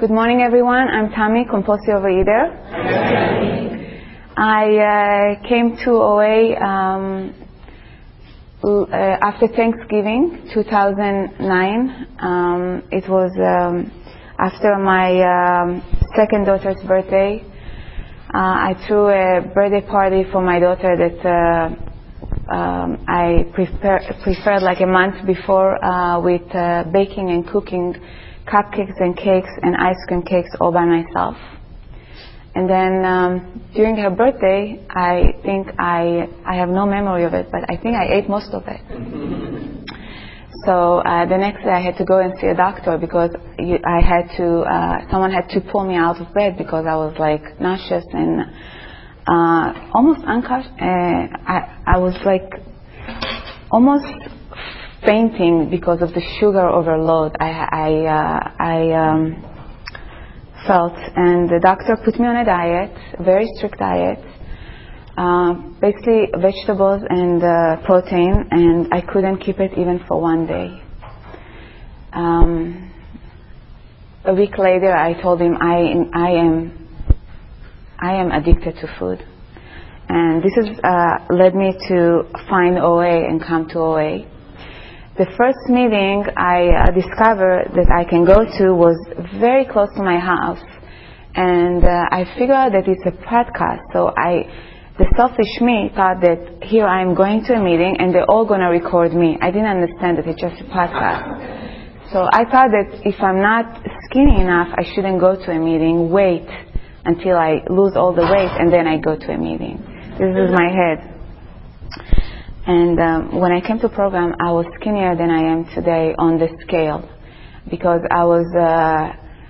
Good morning, everyone. I'm Tammy, compulsive overeater. I came to OA after Thanksgiving 2009. It was after my second daughter's birthday. I threw a birthday party for my daughter that I preferred like a month before with baking and cooking cupcakes and cakes and ice cream cakes all by myself. And then during her birthday, I think I have no memory of it, but I think I ate most of it. So the next day I had to go and see a doctor because I had to, someone had to pull me out of bed because I was like nauseous and almost unconscious. I was like almost fainting because of the sugar overload I felt, and the doctor put me on a diet, a very strict diet, basically vegetables and protein, and I couldn't keep it even for one day. A week later, I told him I am addicted to food, and this has led me to find OA and come to OA. The first meeting I discovered that I can go to was very close to my house, and I figured out that it's a podcast. So the selfish me thought that here I am going to a meeting and they're all going to record me. I didn't understand that it's just a podcast. So I thought that if I'm not skinny enough, I shouldn't go to a meeting. Wait until I lose all the weight and then I go to a meeting. This is my head. And when I came to program, I was skinnier than I am today on the scale because I was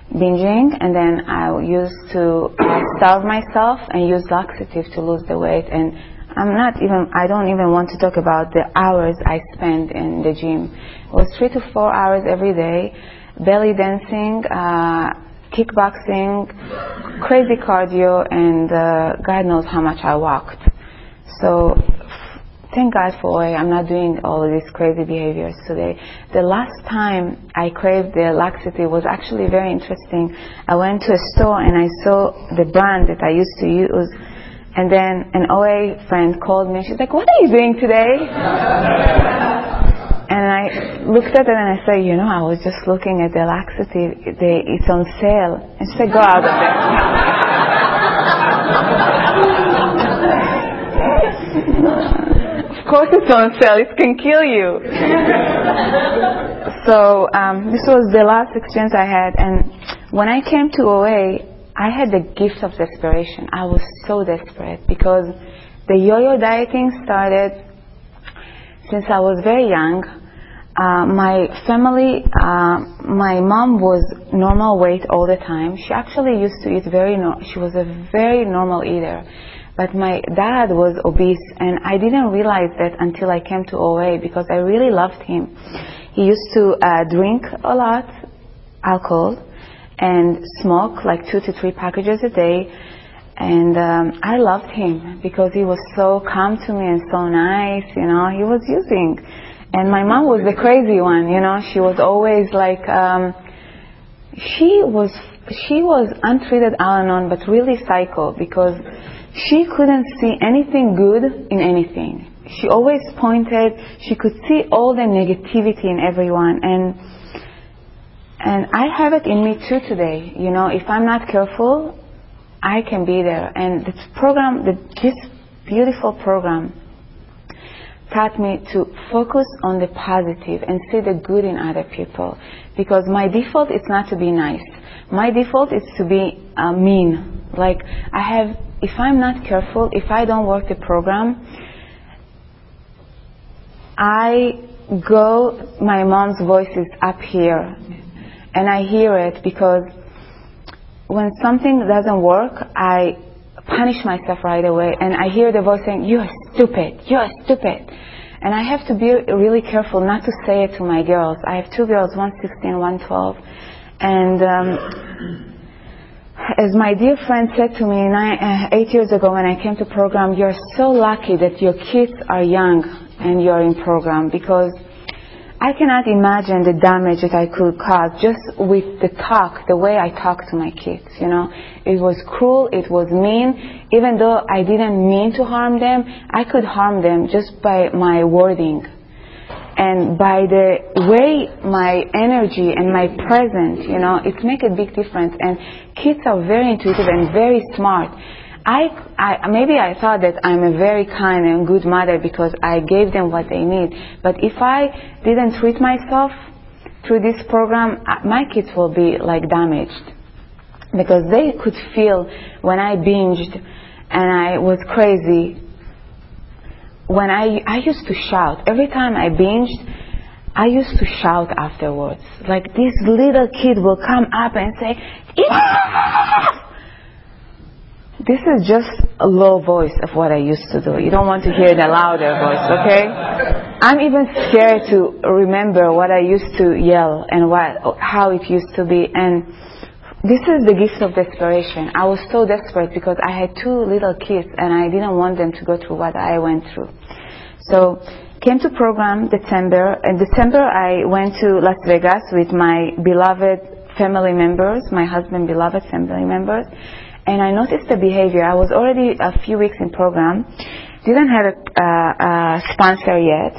binging, and then I used to starve myself and use laxative to lose the weight. And I don't even want to talk about the hours I spent in the gym. It was 3 to 4 hours every day, belly dancing, kickboxing, crazy cardio, and God knows how much I walked. So thank God for OA, I'm not doing all of these crazy behaviors today. The last time I craved the laxative was actually very interesting. I went to a store and I saw the brand that I used to use. And then an OA friend called me. She's like, "What are you doing today?" And I looked at it and I said, I was just looking at the laxative. It's on sale. And she said, "Go out of there." Of course it's on sale, it can kill you. So this was the last experience I had, and when I came to OA, I had the gift of desperation. I was so desperate because the yo-yo dieting started since I was very young. My family, my mom was normal weight all the time. She actually used to eat she was a very normal eater. But my dad was obese, and I didn't realize that until I came to OA because I really loved him. He used to drink a lot, alcohol, and smoke like 2 to 3 packages a day. And I loved him because he was so calm to me and so nice, he was using. And my mom was the crazy one, she was always like, she was untreated Al-Anon, but really psycho because she couldn't see anything good in anything. She always pointed, she could see all the negativity in everyone. And I have it in me too today. If I'm not careful, I can be there. And this program, this beautiful program taught me to focus on the positive and see the good in other people. Because my default is not to be nice. My default is to be mean. Like if I'm not careful, if I don't work the program, my mom's voice is up here. And I hear it because when something doesn't work, I punish myself right away. And I hear the voice saying, "You are stupid, you are stupid." And I have to be really careful not to say it to my girls. I have 2 girls, one 16, one 12. And as my dear friend said to me 8 years ago when I came to program, "You're so lucky that your kids are young and you're in program because I cannot imagine the damage that I could cause just with the talk, the way I talk to my kids, you know. It was cruel, it was mean. Even though I didn't mean to harm them, I could harm them just by my wording. And by the way my energy and my presence, you know, it makes a big difference. And kids are very intuitive and very smart. Maybe I thought that I'm a very kind and good mother because I gave them what they need. But if I didn't treat myself through this program, my kids will be like damaged, because they could feel when I binged and I was crazy. When I used to shout every time I binged. I used to shout afterwards. Like, this little kid will come up and say, "Enough!" This is just a low voice of what I used to do. You don't want to hear the louder voice, okay? I'm even scared to remember what I used to yell and how it used to be. And this is the gift of desperation. I was so desperate because I had two little kids and I didn't want them to go through what I went through. So, came to program December. In December, I went to Las Vegas with my beloved family members, my husband's beloved family members. And I noticed the behavior. I was already a few weeks in program, didn't have a sponsor yet,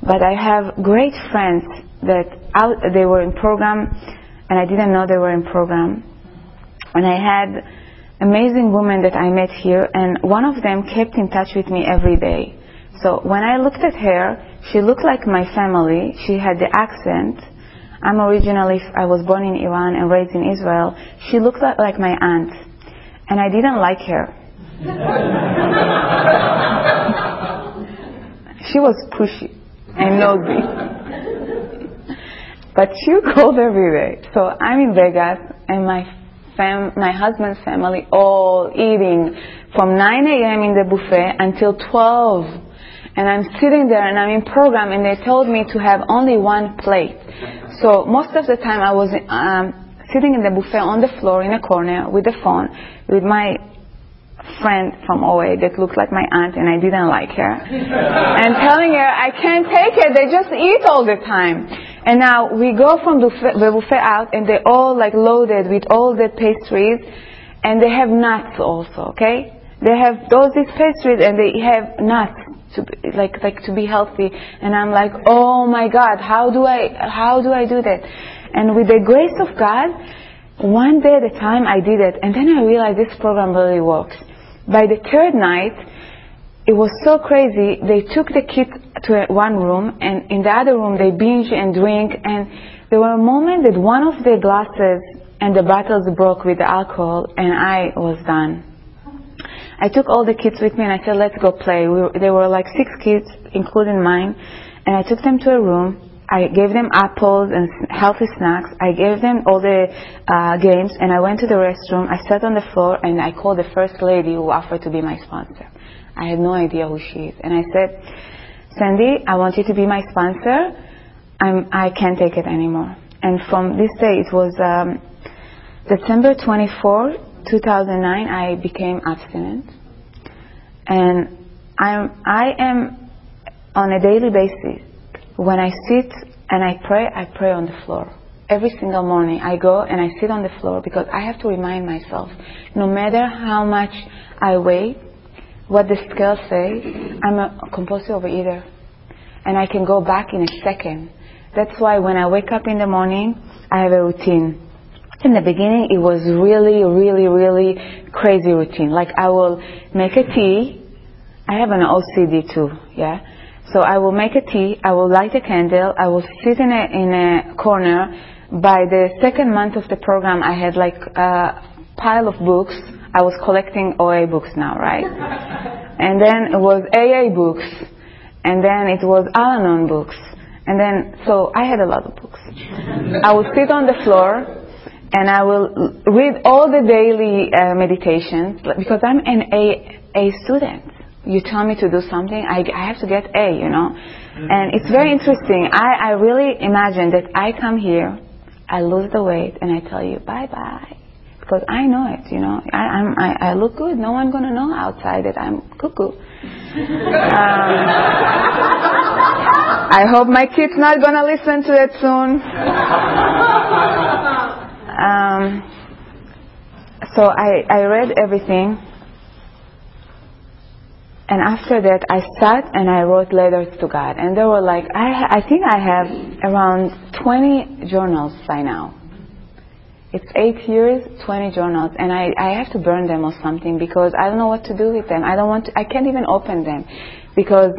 but I have great friends they were in program, and I didn't know they were in program. And I had amazing women that I met here, and one of them kept in touch with me every day. So when I looked at her, she looked like my family. She had the accent. I was born in Iran and raised in Israel. She looked like my aunt. And I didn't like her. She was pushy and nosy. But she called every day. So I'm in Vegas and my husband's family all eating from 9 a.m. in the buffet until 12. And I'm sitting there and I'm in program, and they told me to have only one plate. So most of the time I was sitting in the buffet on the floor in a corner with a phone with my friend from OA that looked like my aunt, and I didn't like her, and telling her I can't take it, they just eat all the time. And now we go from the buffet out, and they're all like loaded with all the pastries, and they have nuts also, okay? They have these pastries and they have nuts to be healthy. And I'm like, oh my God, how do I do that? And with the grace of God, one day at a time I did it. And then I realized this program really works. By the third night, it was so crazy. They took the kids to one room, and in the other room they binge and drink. And there were a moment that one of the glasses and the bottles broke with the alcohol, and I was done. I took all the kids with me and I said, let's go play. There were like 6 kids, including mine. And I took them to a room. I gave them apples and healthy snacks. I gave them all the games, and I went to the restroom. I sat on the floor and I called the first lady who offered to be my sponsor. I had no idea who she is. And I said, Sandy, I want you to be my sponsor. I can't take it anymore. And from this day, it was December 24, 2009, I became abstinent. And I am on a daily basis. When I sit and I pray on the floor. Every single morning I go and I sit on the floor, because I have to remind myself, no matter how much I weigh, what the scale says, I'm a compulsive overeater. And I can go back in a second. That's why when I wake up in the morning, I have a routine. In the beginning, it was really, really, really crazy routine. Like, I will make a tea. I have an OCD too, yeah? So I will make a tea, I will light a candle, I will sit in a corner. By the second month of the program, I had like a pile of books. I was collecting OA books now, right? And then it was AA books, and then it was Al-Anon books. And then, so I had a lot of books. I would sit on the floor, and I will read all the daily meditations, because I'm an AA student. You tell me to do something, I have to get A, you know. And it's very interesting. I really imagine that I come here, I lose the weight, and I tell you, bye-bye. Because I know it, you know. I look good. No one's going to know outside that I'm cuckoo. I hope my kid's not going to listen to it soon. So I read everything. And after that, I sat and I wrote letters to God. And there were like, I think I have around 20 journals by now. It's 8 years, 20 journals. And I have to burn them or something because I don't know what to do with them. I can't even open them. Because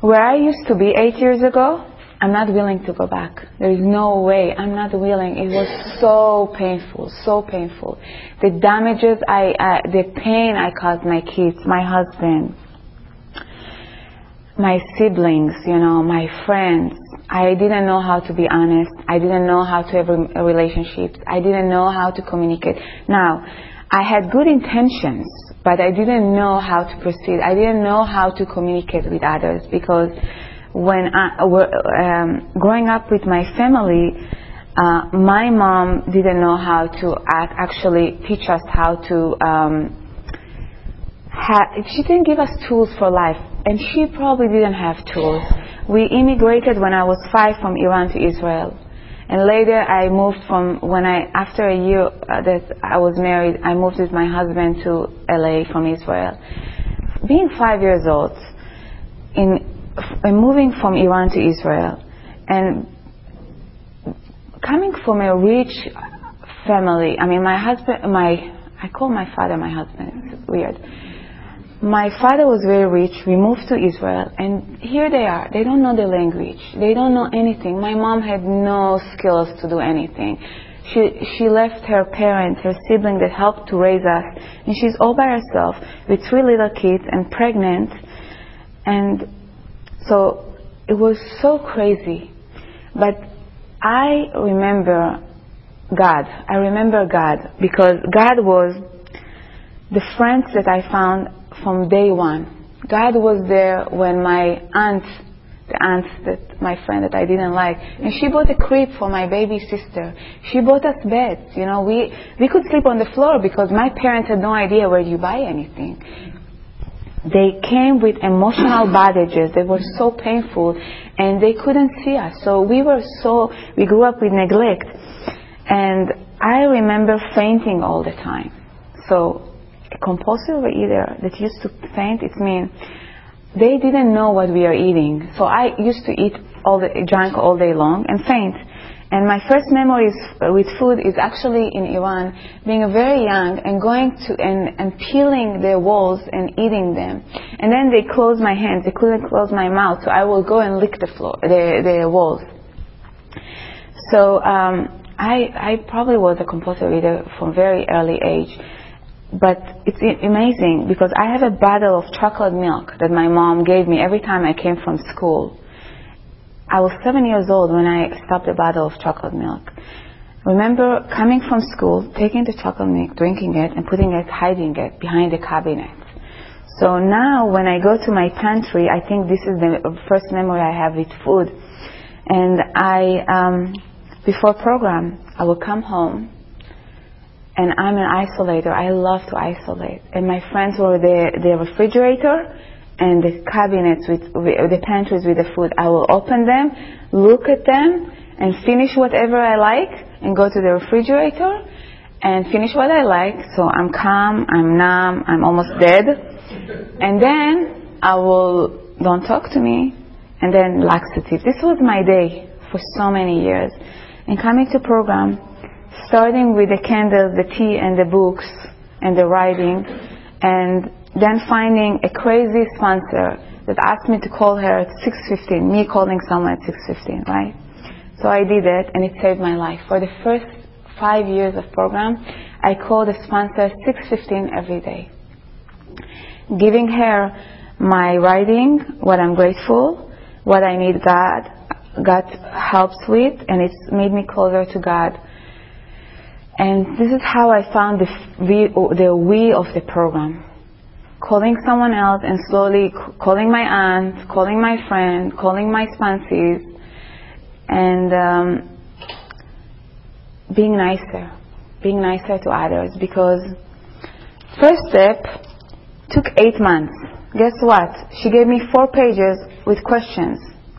where I used to be 8 years ago, I'm not willing to go back. There is no way. I'm not willing. It was so painful, so painful. The damages, the pain I caused my kids, my husband, my siblings, you know, my friends. I didn't know how to be honest. I didn't know how to have relationships. I didn't know how to communicate. Now, I had good intentions, but I didn't know how to proceed. I didn't know how to communicate with others because when I was growing up with my family, my mom didn't know how to actually teach us how to. She didn't give us tools for life, and she probably didn't have tools. We immigrated when I was 5 from Iran to Israel, and later I moved after a year that I was married, I moved with my husband to LA from Israel. Being 5 years old, moving from Iran to Israel and coming from a rich family, I mean I call my father my husband, it's weird. My father was very rich, we moved to Israel and here they are, they don't know the language, they don't know anything. My mom had no skills to do anything. She left her parents, her sibling that helped to raise us, and she's all by herself with 3 little kids and pregnant. And so it was so crazy. But I remember God. I remember God because God was the friends that I found from day one. God was there when my aunt, my friend that I didn't like, and she bought a crib for my baby sister. She bought us beds. You know, we could sleep on the floor because my parents had no idea where you buy anything. They came with emotional baggages that were so painful, and they couldn't see us. So we grew up with neglect. And I remember fainting all the time. So a compulsive overeater that used to faint, it means they didn't know what we are eating. So I used to eat junk all day long and faint. And my first memories with food is actually in Iran, being very young and going to and peeling their walls and eating them. And then they closed my hands. They couldn't close my mouth, so I will go and lick the floor, the walls. So I probably was a compulsive eater from very early age. But it's amazing because I have a bottle of chocolate milk that my mom gave me every time I came from school. I was 7 years old when I stopped a bottle of chocolate milk. Remember coming from school, taking the chocolate milk, drinking it, and hiding it behind the cabinet. So now when I go to my pantry, I think this is the first memory I have with food. And before program, I will come home, and I'm an isolator. I love to isolate. And my friends were the refrigerator, and the cabinets with the pantries with the food. I will open them, look at them, and finish whatever I like, and go to the refrigerator and finish what I like. So I'm calm, I'm numb, I'm almost dead. And then I will, don't talk to me, and then laxative. This was my day for so many years. And coming to program, starting with the candles, the tea, and the books, and the writing, and then finding a crazy sponsor that asked me to call her at 6:15, me calling someone at 6:15, right? So I did it, and it saved my life. For the first 5 years of program, I called a sponsor 6:15 every day, giving her my writing, what I'm grateful, what I need God helps with, and it's made me closer to God. And this is how I found the we of the program. Calling someone else and slowly calling my aunt, calling my friend, calling my sponsors, and being nicer to others. Because first step took 8 months. Guess what? She gave me 4 pages with questions.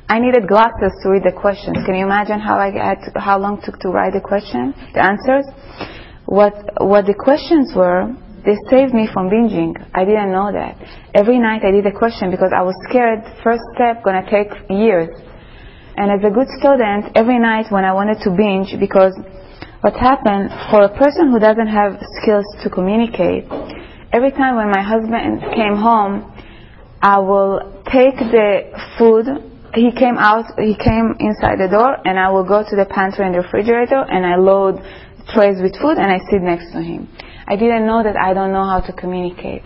I needed glasses to read the questions. Can you imagine how long it took to write the answers? What the questions were, they saved me from binging. I didn't know that. Every night I did a question because I was scared first step going to take years. And as a good student, every night when I wanted to binge, because what happened, for a person who doesn't have skills to communicate, every time when my husband came home, I will take the food. He came inside the door, and I will go to the pantry and the refrigerator, and I load trays with food, and I sit next to him. I didn't know that I don't know how to communicate.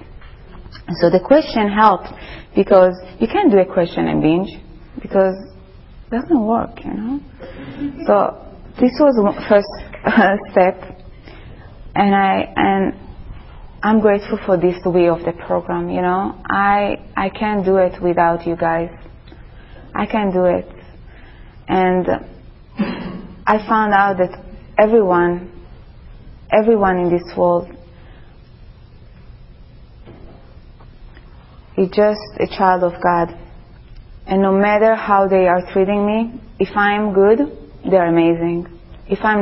So the question helped, because you can't do a question and binge, because it doesn't work, you know. So this was the first step, and I'm grateful for this way of the program, you know. I can't do it without you guys. I can do it. And I found out that everyone in this world is just a child of God. And no matter how they are treating me, if I'm good, they're amazing. If I'm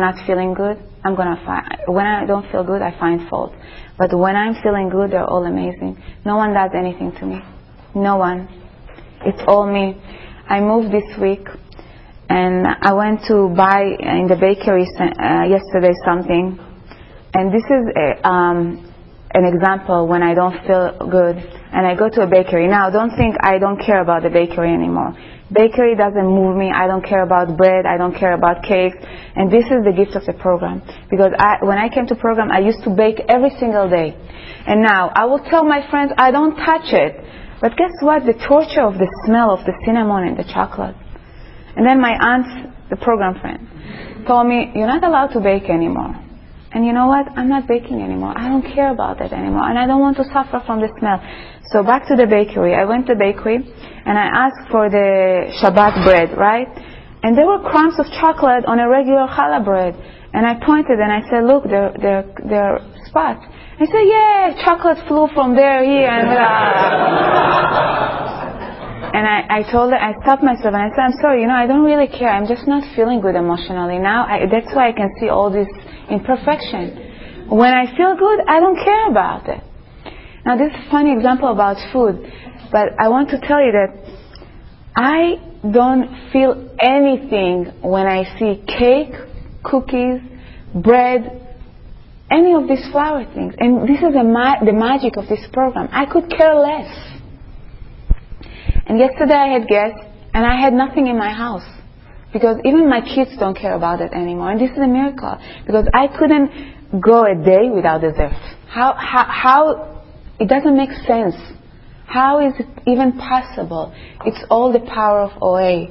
not feeling good, I'm gonna find. When I don't feel good, I find fault. But when I'm feeling good, they're all amazing. No one does anything to me. No one. It's all me. I moved this week, and I went to buy in the bakery yesterday something. And this is an example when I don't feel good, and I go to a bakery. Now, don't think I don't care about the bakery anymore. Bakery doesn't move me. I don't care about bread. I don't care about cakes. And this is the gift of the program. Because when I came to program, I used to bake every single day. And now, I will tell my friends, I don't touch it. But guess what? The torture of the smell of the cinnamon and the chocolate. And then my aunt, the program friend, told me, you're not allowed to bake anymore. And you know what? I'm not baking anymore. I don't care about that anymore. And I don't want to suffer from the smell. So back to the bakery. I went to the bakery and I asked for the Shabbat bread, right? And there were crumbs of chocolate on a regular challah bread. And I pointed and I said, look, they're spots. I said, yeah, chocolate flew from there, here, and and I told her, I stopped myself and I said, I'm sorry, you know, I don't really care. I'm just not feeling good emotionally now. That's why I can see all this imperfection. When I feel good, I don't care about it. Now, this is a funny example about food, but I want to tell you that I don't feel anything when I see cake, cookies, bread, any of these flower things. And this is the magic of this program. I could care less. And yesterday I had guests, and I had nothing in my house. Because even my kids don't care about it anymore. And this is a miracle. Because I couldn't go a day without dessert. How it doesn't make sense. How is it even possible? It's all the power of OA.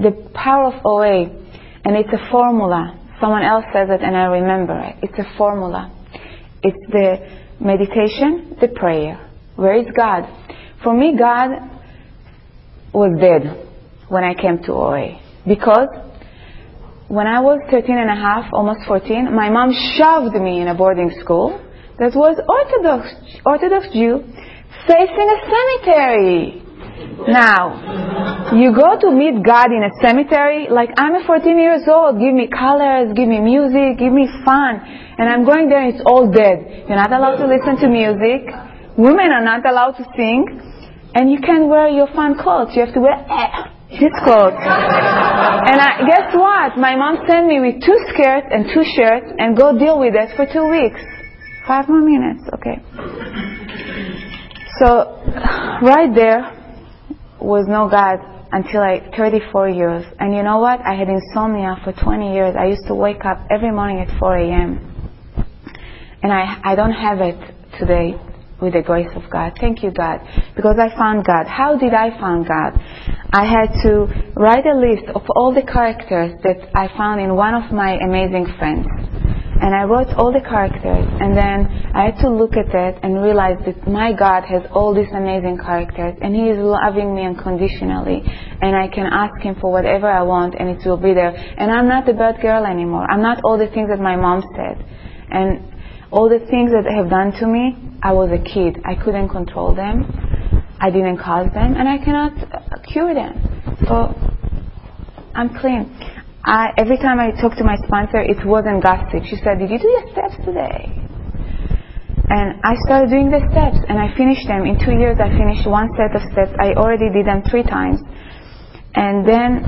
The power of OA. And it's a formula. Someone else says it and I remember it. It's a formula. It's the meditation, the prayer. Where is God? For me, God was dead when I came to OA. Because when I was 13 and a half, almost 14, my mom shoved me in a boarding school that was Orthodox Jew, facing a cemetery. Now, you go to meet God in a cemetery, like I'm a 14 years old, give me colors, give me music, give me fun. And I'm going there and it's all dead. You're not allowed to listen to music. Women are not allowed to sing. And you can't wear your fun clothes. You have to wear this clothes. And guess what? My mom sent me with 2 skirts and 2 shirts and go deal with it for 2 weeks. 5 more minutes, okay. So, right there was no God until like 34 years. And you know what? I had insomnia for 20 years. I used to wake up every morning at 4 a.m. And I don't have it today with the grace of God. Thank you, God. Because I found God. How did I find God? I had to write a list of all the characters that I found in one of my amazing friends. And I wrote all the characters, and then I had to look at it and realize that my God has all these amazing characters, and He is loving me unconditionally, and I can ask Him for whatever I want, and it will be there. And I'm not the bad girl anymore. I'm not all the things that my mom said. And all the things that they have done to me, I was a kid. I couldn't control them. I didn't cause them, and I cannot cure them. Oh, I'm clean. Every time I talked to my sponsor, it wasn't gossip. She said, did you do your steps today? And I started doing the steps, and I finished them. In 2 years, I finished one set of steps. I already did them 3 times. And then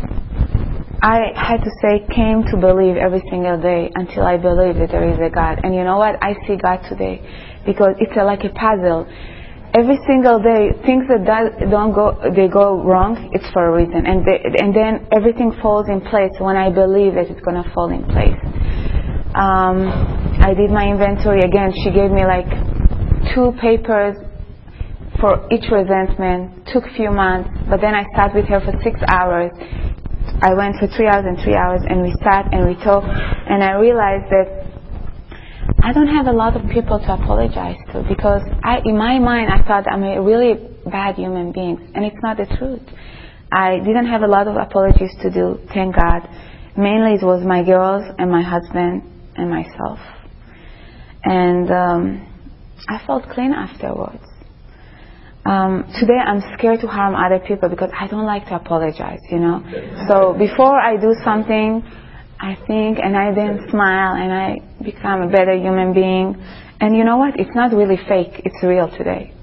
I had to say, came to believe every single day until I believe that there is a God. And you know what? I see God today because it's like a puzzle. Every single day, things that don't go, they go wrong, it's for a reason. And then everything falls in place when I believe that it's going to fall in place. I did my inventory again. She gave me like 2 papers for each resentment. Took a few months, but then I sat with her for 6 hours. I went for 3 hours and 3 hours, and we sat and we talked, and I realized that I don't have a lot of people to apologize to, because in my mind I thought I'm a really bad human being, and it's not the truth. I didn't have a lot of apologies to do, thank God. Mainly it was my girls and my husband and myself. And I felt clean afterwards. Today I'm scared to harm other people because I don't like to apologize, you know. So before I do something, I think, and I then smile, and I become a better human being. And you know what? It's not really fake. It's real today.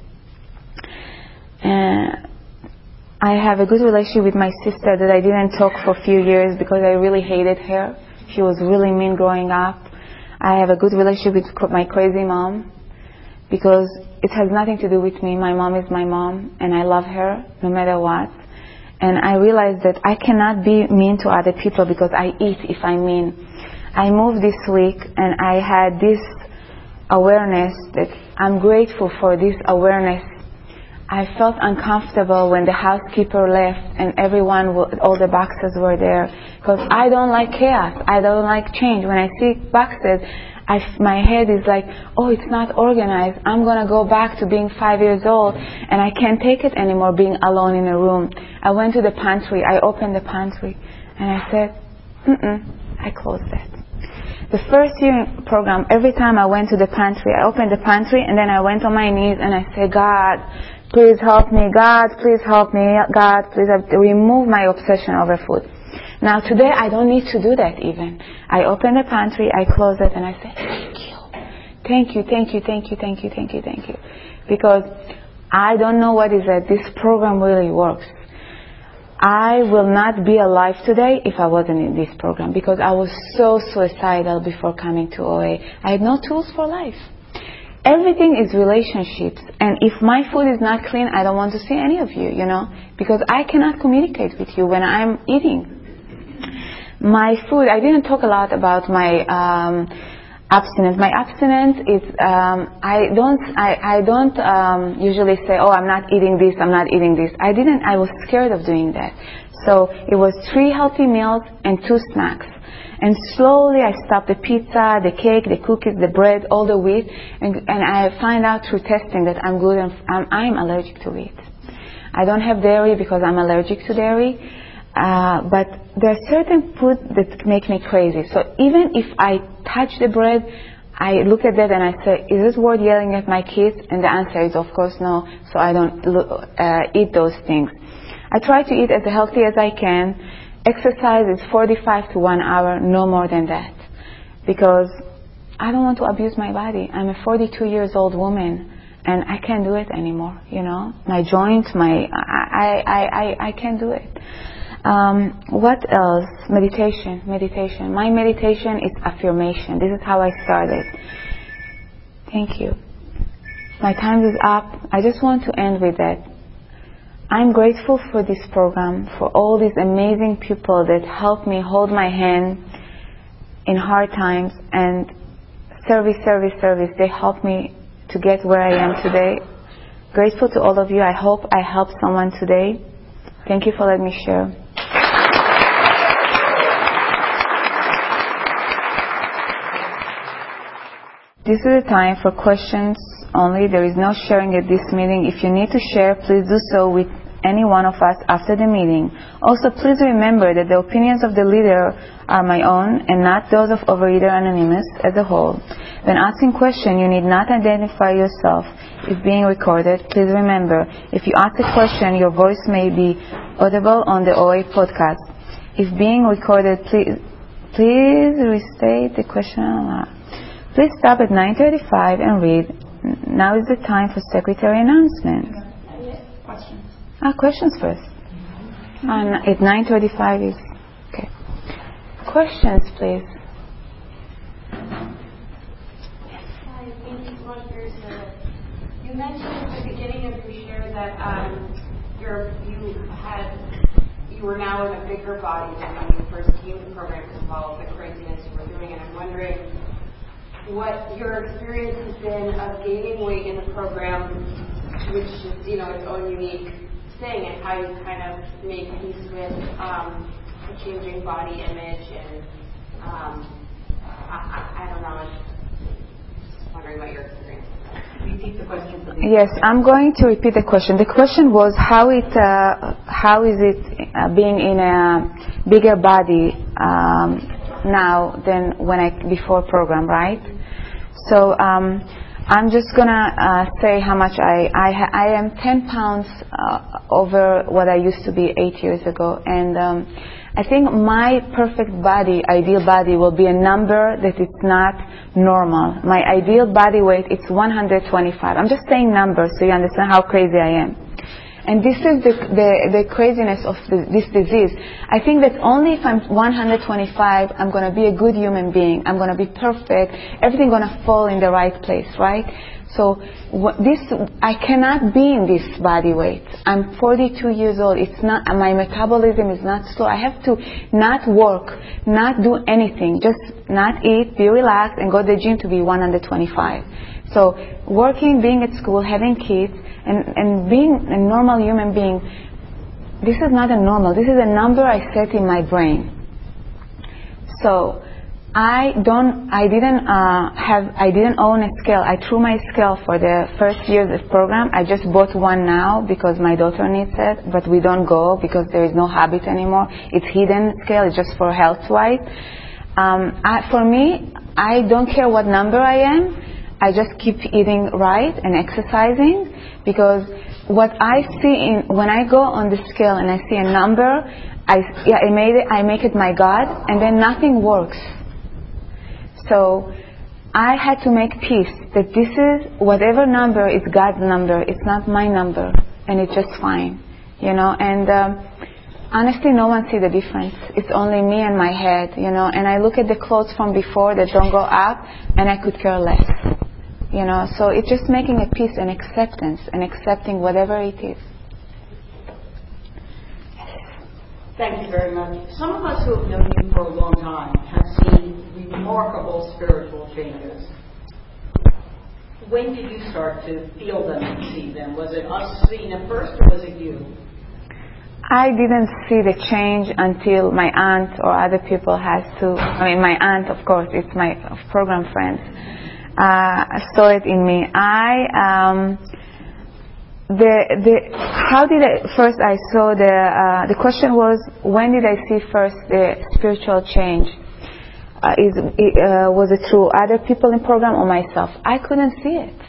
And I have a good relationship with my sister that I didn't talk for a few years because I really hated her. She was really mean growing up. I have a good relationship with my crazy mom because it has nothing to do with me. My mom is my mom, and I love her no matter what. And I realized that I cannot be mean to other people because I eat if I'm mean. I moved this week, and I had this awareness that I'm grateful for this awareness. I felt uncomfortable when the housekeeper left and everyone, all the boxes were there, because I don't like chaos. I don't like change. When I see boxes, my head is like, oh, it's not organized. I'm going to go back to being 5 years old, and I can't take it anymore being alone in a room. I went to the pantry. I opened the pantry, and I said, I closed that. The first year program, every time I went to the pantry, I opened the pantry, and then I went on my knees, and I said, God, please help me. God, please help me. God, please help me. Remove my obsession over food. Now today I don't need to do that even. I open the pantry, I close it, and I say, thank you, thank you, thank you, thank you, thank you, thank you. Because I don't know what is that. This program really works. I will not be alive today if I wasn't in this program, because I was so suicidal before coming to OA. I had no tools for life. Everything is relationships, and if my food is not clean, I don't want to see any of you, you know, because I cannot communicate with you when I'm eating. My food, I didn't talk a lot about my abstinence. My abstinence is, I don't usually say, oh, I'm not eating this, I'm not eating this. I was scared of doing that. So it was 3 healthy meals and 2 snacks. And slowly I stopped the pizza, the cake, the cookies, the bread, all the wheat. And I find out through testing that I'm gluten, I'm allergic to wheat. I don't have dairy because I'm allergic to dairy. But there are certain foods that make me crazy. So even if I touch the bread, I look at that and I say, is this worth yelling at my kids? And the answer is, of course, no. So I don't eat those things. I try to eat as healthy as I can. Exercise is 45 to 1 hour, no more than that. Because I don't want to abuse my body. I'm a 42-year-old woman, and I can't do it anymore, you know. My joints, I can't do it. What else? Meditation. My meditation is affirmation. This is how I started. Thank you. My time is up. I just want to end with that. I'm grateful for this program, for all these amazing people that helped me hold my hand in hard times, and service. They helped me to get where I am today. Grateful to all of you. I hope I helped someone today. Thank you for letting me share. This is a time for questions only. There is no sharing at this meeting. If you need to share, please do so with any one of us after the meeting. Also, please remember that the opinions of the leader are my own and not those of Overeater Anonymous as a whole. When asking question, you need not identify yourself. It's being recorded. Please remember, if you ask a question, your voice may be audible on the OA podcast. If being recorded, please restate the question aloud. Please stop at 9:35 and read. Now is the time for secretary announcements. Questions. Questions first. Mm-hmm. At 9:35 is okay. Questions, please. Hi, thank you so much for your service. You mentioned at the beginning of your share that you were now in a bigger body than when you first came to the program because of all of the craziness you were doing, and I'm wondering what your experience has been of gaining weight in the program, which is, you know, its own unique thing, and how you kind of make peace with a changing body image, and I don't know, I'm just wondering what your experience is. Repeat the question for me. Yes, I'm going to repeat the question. The question was how is it being in a bigger body now than when before program, right? So I'm just going to say how much I am 10 pounds over what I used to be 8 years ago. And I think my perfect body, ideal body, will be a number that is not normal. My ideal body weight, it's 125. I'm just saying numbers so you understand how crazy I am. And this is the craziness of this disease. I think that only if I'm 125, I'm going to be a good human being. I'm going to be perfect. Everything's going to fall in the right place, right? So I cannot be in this body weight. I'm 42 years old. It's not, my metabolism is not slow. I have to not work, not do anything, just not eat, be relaxed, and go to the gym to be 125. So working, being at school, having kids, and being a normal human being, this is not a normal. This is a number I set in my brain. So I didn't own a scale. I threw my scale for the first year of the program. I just bought one now because my daughter needs it, but we don't go because there is no habit anymore. It's hidden scale. It's just for health-wise. For me, I don't care what number I am. I just keep eating right and exercising, because what I see when I go on the scale and I see a number, I make it my God, and then nothing works. So I had to make peace that this is, whatever number is God's number, it's not my number, and it's just fine, you know. And honestly, no one sees the difference. It's only me and my head, you know. And I look at the clothes from before that don't go up, and I could care less. You know, so it's just making a peace and acceptance and accepting whatever it is. Thank you very much. Some of us who have known you for a long time have seen remarkable spiritual changes. When did you start to feel them and see them? Was it us seeing them first, or was it you? I didn't see the change until my aunt or other people my aunt, of course, it's my program friends. Saw it in me. I saw the question was, when did I see first the spiritual change? Was it through other people in program or myself? I couldn't see it.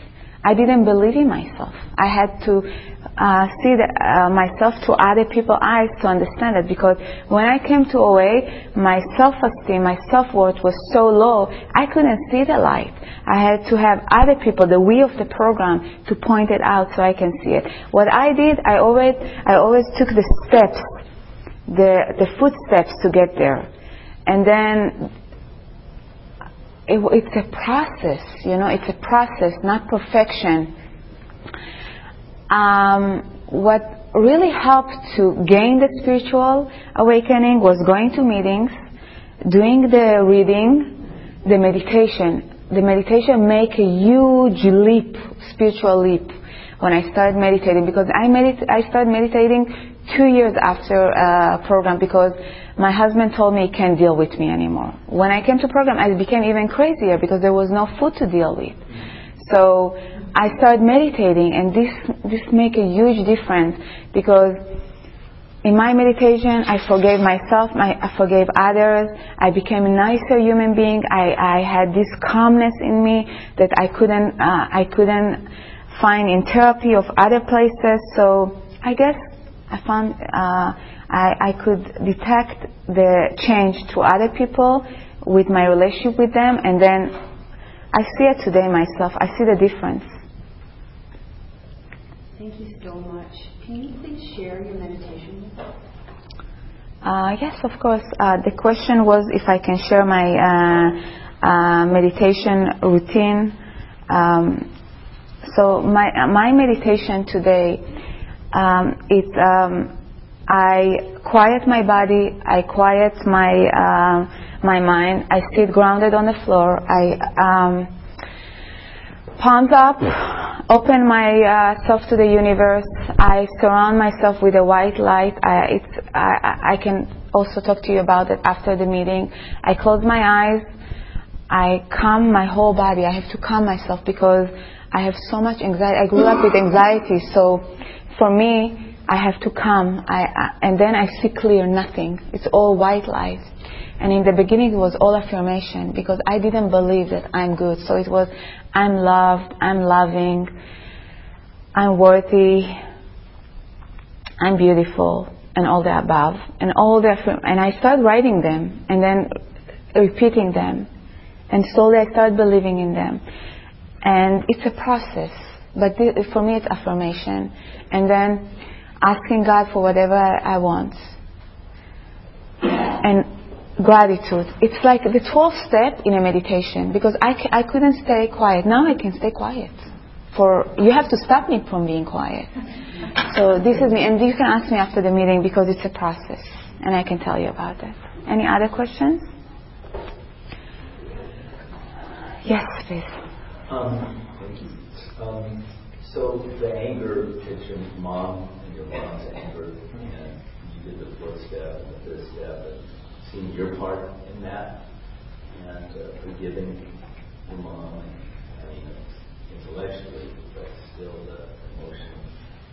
I didn't believe in myself. I had to see myself through other people's eyes to understand it, because when I came to OA, my self-esteem, my self-worth was so low, I couldn't see the light. I had to have other people, the we of the program, to point it out so I can see it. What I did, I always took the steps, the footsteps to get there. And then it's a process, you know, it's a process, not perfection. What really helped to gain the spiritual awakening was going to meetings, doing the reading, the meditation. The meditation made a huge leap, spiritual leap, when I started meditating, because I started meditating 2 years after program, because my husband told me he can't deal with me anymore. When I came to program, I became even crazier because there was no food to deal with. So I started meditating, and this make a huge difference, because In my meditation, I forgave myself, I forgave others, I became a nicer human being, I had this calmness in me that I couldn't find in therapy of other places. So I guess I found I could detect the change to other people with my relationship with them, and then I see it today myself, I see the difference. Thank you so much. Can you please share your meditation with us? Yes, of course. The question was if I can share my meditation routine. So my meditation today, I quiet my body, I quiet my mind, I sit grounded on the floor, I palms up, open myself to the universe. I surround myself with a white light. I can also talk to you about it after the meeting. I close my eyes. I calm my whole body. I have to calm myself because I have so much anxiety. I grew up with anxiety, so for me, I have to calm. And then I see clear, nothing. It's all white light. And in the beginning, it was all affirmation because I didn't believe that I'm good. So it was, I'm loved, I'm loving, I'm worthy, I'm beautiful, and all the above. And I started writing them and then repeating them. And slowly I started believing in them. And it's a process. But for me, it's affirmation. And then asking God for whatever I want. And gratitude. It's like the 12th step in a meditation because I couldn't stay quiet. Now I can stay quiet. You have to stop me from being quiet. So this is me, and you can ask me after the meeting because it's a process, and I can tell you about that. Any other questions? Yes, please. Thank you. So the anger picture, mom and your mom's anger, and you did the 4th step, the 5th step. Seeing your part in that and forgiving your mom, I mean, intellectually, but still the emotion.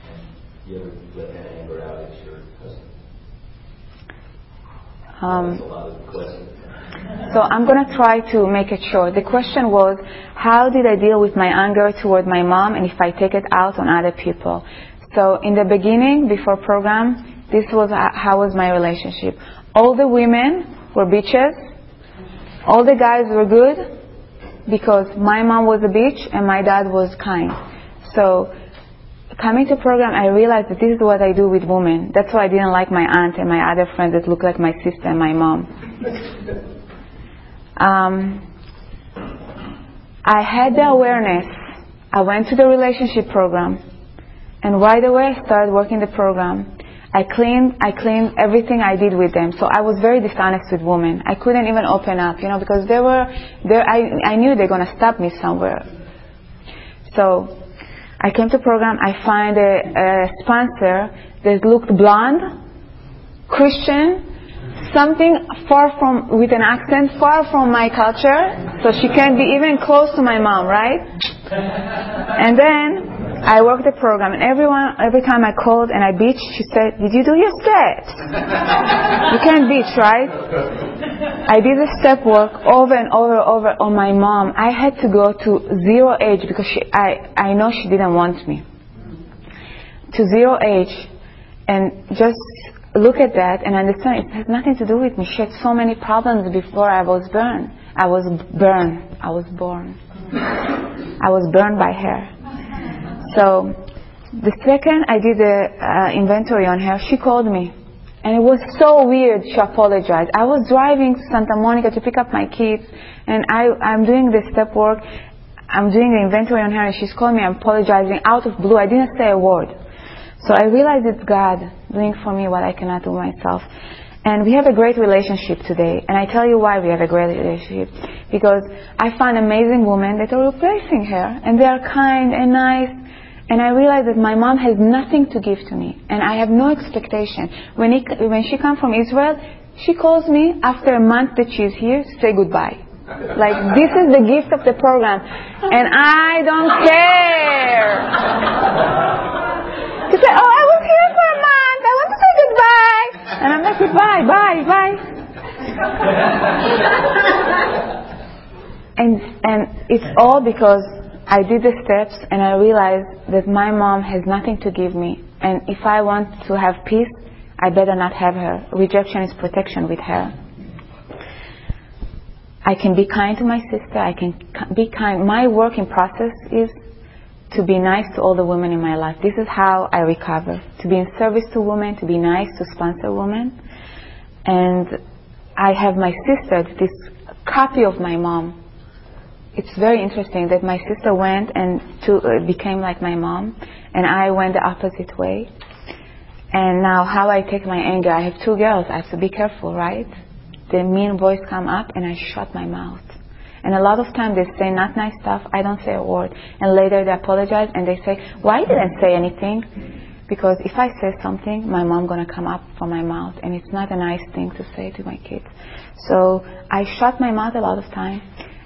And you ever let that anger out at your husband? That's a lot of questions. So I'm going to try to make it short. The question was, how did I deal with my anger toward my mom and if I take it out on other people? So in the beginning, before program, this was how was my relationship. All the women were bitches. All the guys were good because my mom was a bitch and my dad was kind. So coming to program, I realized that this is what I do with women. That's why I didn't like my aunt and my other friends that look like my sister and my mom. I had the awareness. I went to the relationship program and right away I started working the program. I cleaned everything I did with them. So I was very dishonest with women. I couldn't even open up, because they were there. I knew they're gonna stop me somewhere. So I came to program. I find a sponsor that looked blonde, Christian, something with an accent far from my culture. So she can't be even close to my mom, right? And then I worked the program, and every time I called and I bitched, she said, "Did you do your steps?" You can't bitch, right? I did the step work over and over on my mom. I had to go to 0 age because I know she didn't want me. To 0 age, and just look at that and understand it has nothing to do with me. She had so many problems before I was born. I was burned by her. So the second I did the inventory on her, she called me. And it was so weird, she apologized. I was driving to Santa Monica to pick up my kids, and I'm doing the step work. I'm doing the inventory on her, and she's calling me. I'm apologizing out of blue. I didn't say a word. So I realized it's God doing for me what I cannot do myself. And we have a great relationship today. And I tell you why we have a great relationship. Because I found amazing women that are replacing her, and they are kind and nice. And I realized that my mom has nothing to give to me. And I have no expectation. When she comes from Israel, she calls me after a month that she's here to say goodbye. Like, this is the gift of the program. And I don't care. She said, "Oh, I was here for a month. I want to say goodbye." bye. And it's all because I did the steps and I realized that my mom has nothing to give me. And if I want to have peace, I better not have her. Rejection is protection with her. I can be kind to my sister, I can be kind. My work in process is to be nice to all the women in my life. This is how I recover. To be in service to women, to be nice, to sponsor women. And I have my sister, this copy of my mom. It's very interesting that my sister went and became like my mom, and I went the opposite way. And now how I take my anger, I have two girls, I have to be careful, right? The mean voice come up and I shut my mouth. And a lot of time they say not nice stuff, I don't say a word. And later they apologize and they say, why didn't say anything? Because if I say something, my mom gonna come up from my mouth, and it's not a nice thing to say to my kids. So I shut my mouth a lot of time,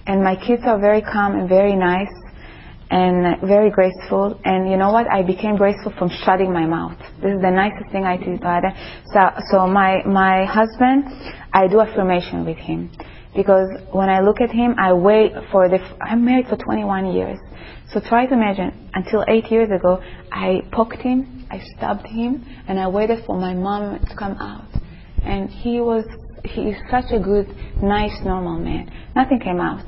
and my kids are very calm and very nice and very graceful. And you know what? I became graceful from shutting my mouth. This is the nicest thing I did. So my husband, I do affirmation with him, because when I look at him, I wait for I'm married for 21 years. So try to imagine, until 8 years ago, I poked him, I stabbed him, and I waited for my mom to come out. And he is such a good, nice, normal man. Nothing came out.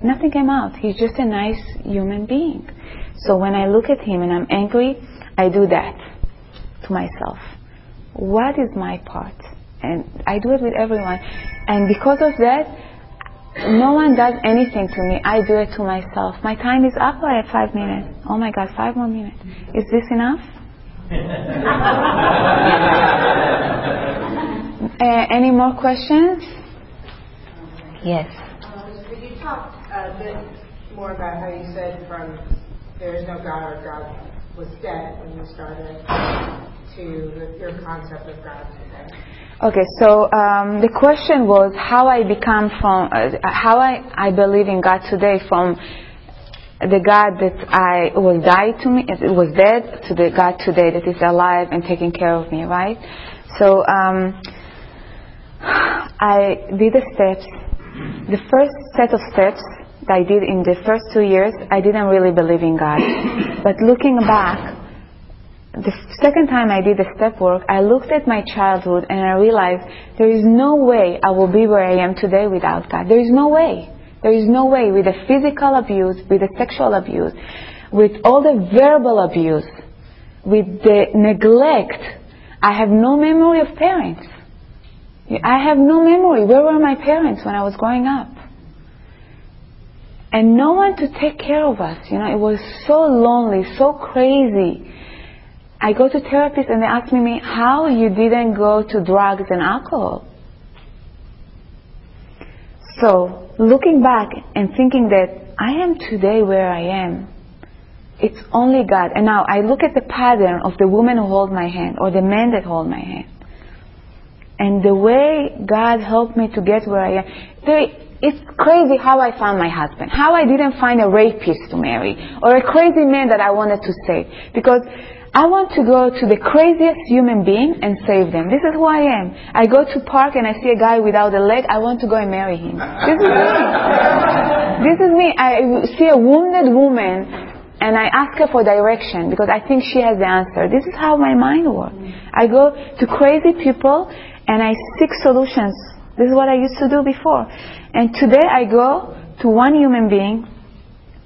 Nothing came out. He's just a nice human being. So when I look at him and I'm angry, I do that to myself. What is my part? And I do it with everyone. And because of that, no one does anything to me. I do it to myself. My time is up. I have 5 minutes. Oh my God, 5 more minutes. Is this enough? Any more questions? Yes. Could you talk a bit more about how you said from there is no God or God was dead when you started to your concept of God today? Okay, so the question was how I become from how I believe in God today, from the God that was dead to the God today that is alive and taking care of me, right? So I did the steps. The first set of steps that I did in the first 2 years, I didn't really believe in God, but looking back. The second time I did the step work, I looked at my childhood and I realized there is no way I will be where I am today without God. There is no way. There is no way. With the physical abuse, with the sexual abuse, with all the verbal abuse, with the neglect, I have no memory of parents. I have no memory. Where were my parents when I was growing up? And no one to take care of us. You know, it was so lonely, so crazy. I go to therapists and they ask me, how you didn't go to drugs and alcohol? So, looking back and thinking that I am today where I am, it's only God. And now I look at the pattern of the woman who holds my hand or the man that holds my hand. And the way God helped me to get where I am, it's crazy how I found my husband, how I didn't find a rapist to marry or a crazy man that I wanted to save. Because I want to go to the craziest human being and save them. This is who I am. I go to park and I see a guy without a leg. I want to go and marry him. This is me. This is me. I see a wounded woman and I ask her for direction because I think she has the answer. This is how my mind works. I go to crazy people and I seek solutions. This is what I used to do before. And today I go to one human being.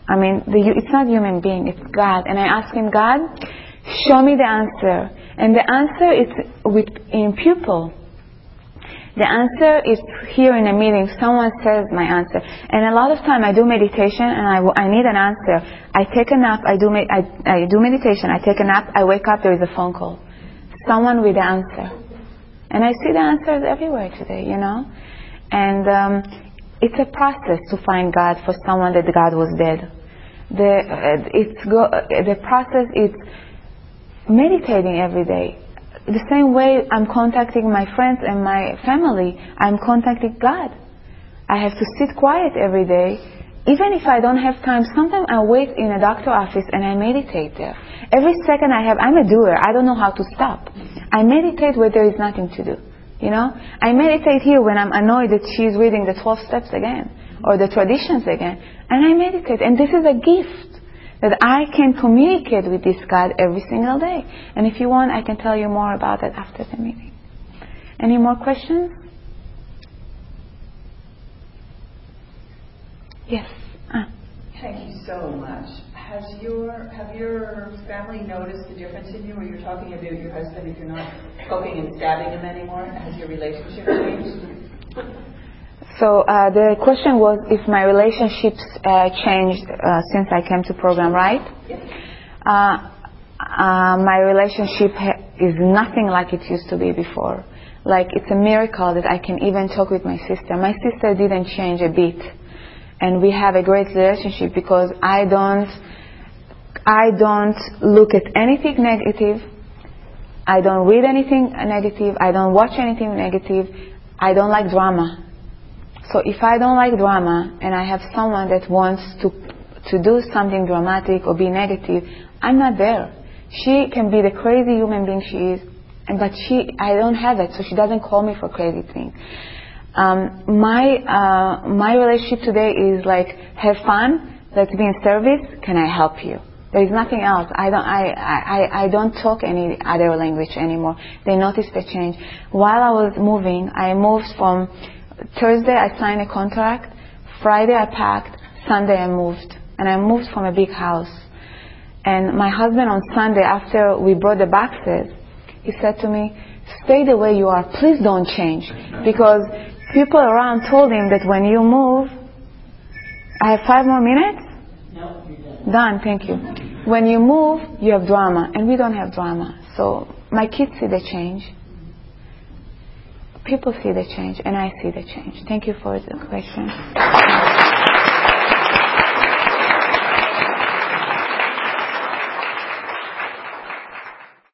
I mean, it's not human being, it's God. And I ask him, God, show me the answer. And the answer is in people. The answer is here in a meeting. Someone says my answer. And a lot of time I do meditation and I need an answer. I take a nap, I do meditation, I take a nap, I wake up, there is a phone call. Someone with the answer. And I see the answers everywhere today, you know. And it's a process to find God for someone that God was dead. The process is meditating every day. The same way I'm contacting my friends and my family, I'm contacting God. I have to sit quiet every day Even if I don't have time, sometimes I wait in a doctor's office and I meditate there. Every second I have, I'm a doer. I don't know how to stop. I meditate where there is nothing to do. You know, I meditate here when I'm annoyed that she's reading the 12 steps again or the traditions again, and I meditate. And this is a gift that I can communicate with this God every single day. And if you want, I can tell you more about it after the meeting. Any more questions? Yes. Thank you so much. Have your family noticed the difference in you? Were you talking about your husband, if you're not poking and stabbing him anymore? Has your relationship changed? So the question was if my relationships changed since I came to program, right? Yes. My relationship is nothing like it used to be before. Like, it's a miracle that I can even talk with my sister. My sister didn't change a bit. And we have a great relationship because I don't look at anything negative. I don't read anything negative. I don't watch anything negative. I don't like drama. So if I don't like drama and I have someone that wants to do something dramatic or be negative, I'm not there. She can be the crazy human being she is, but I don't have it, so she doesn't call me for crazy things. My relationship today is like, have fun, let's be in service, can I help you? There is nothing else. I don't talk any other language anymore. They noticed the change. While I was moving, I moved from Thursday, I signed a contract, Friday I packed, Sunday I moved. And I moved from a big house. And my husband on Sunday, after we brought the boxes, he said to me, "Stay the way you are, please don't change." Because people around told him that when you move, I have 5 more minutes? No, you don't. Done, thank you. When you move, you have drama, and we don't have drama. So my kids see the change. People see the change, and I see the change. Thank you for the question.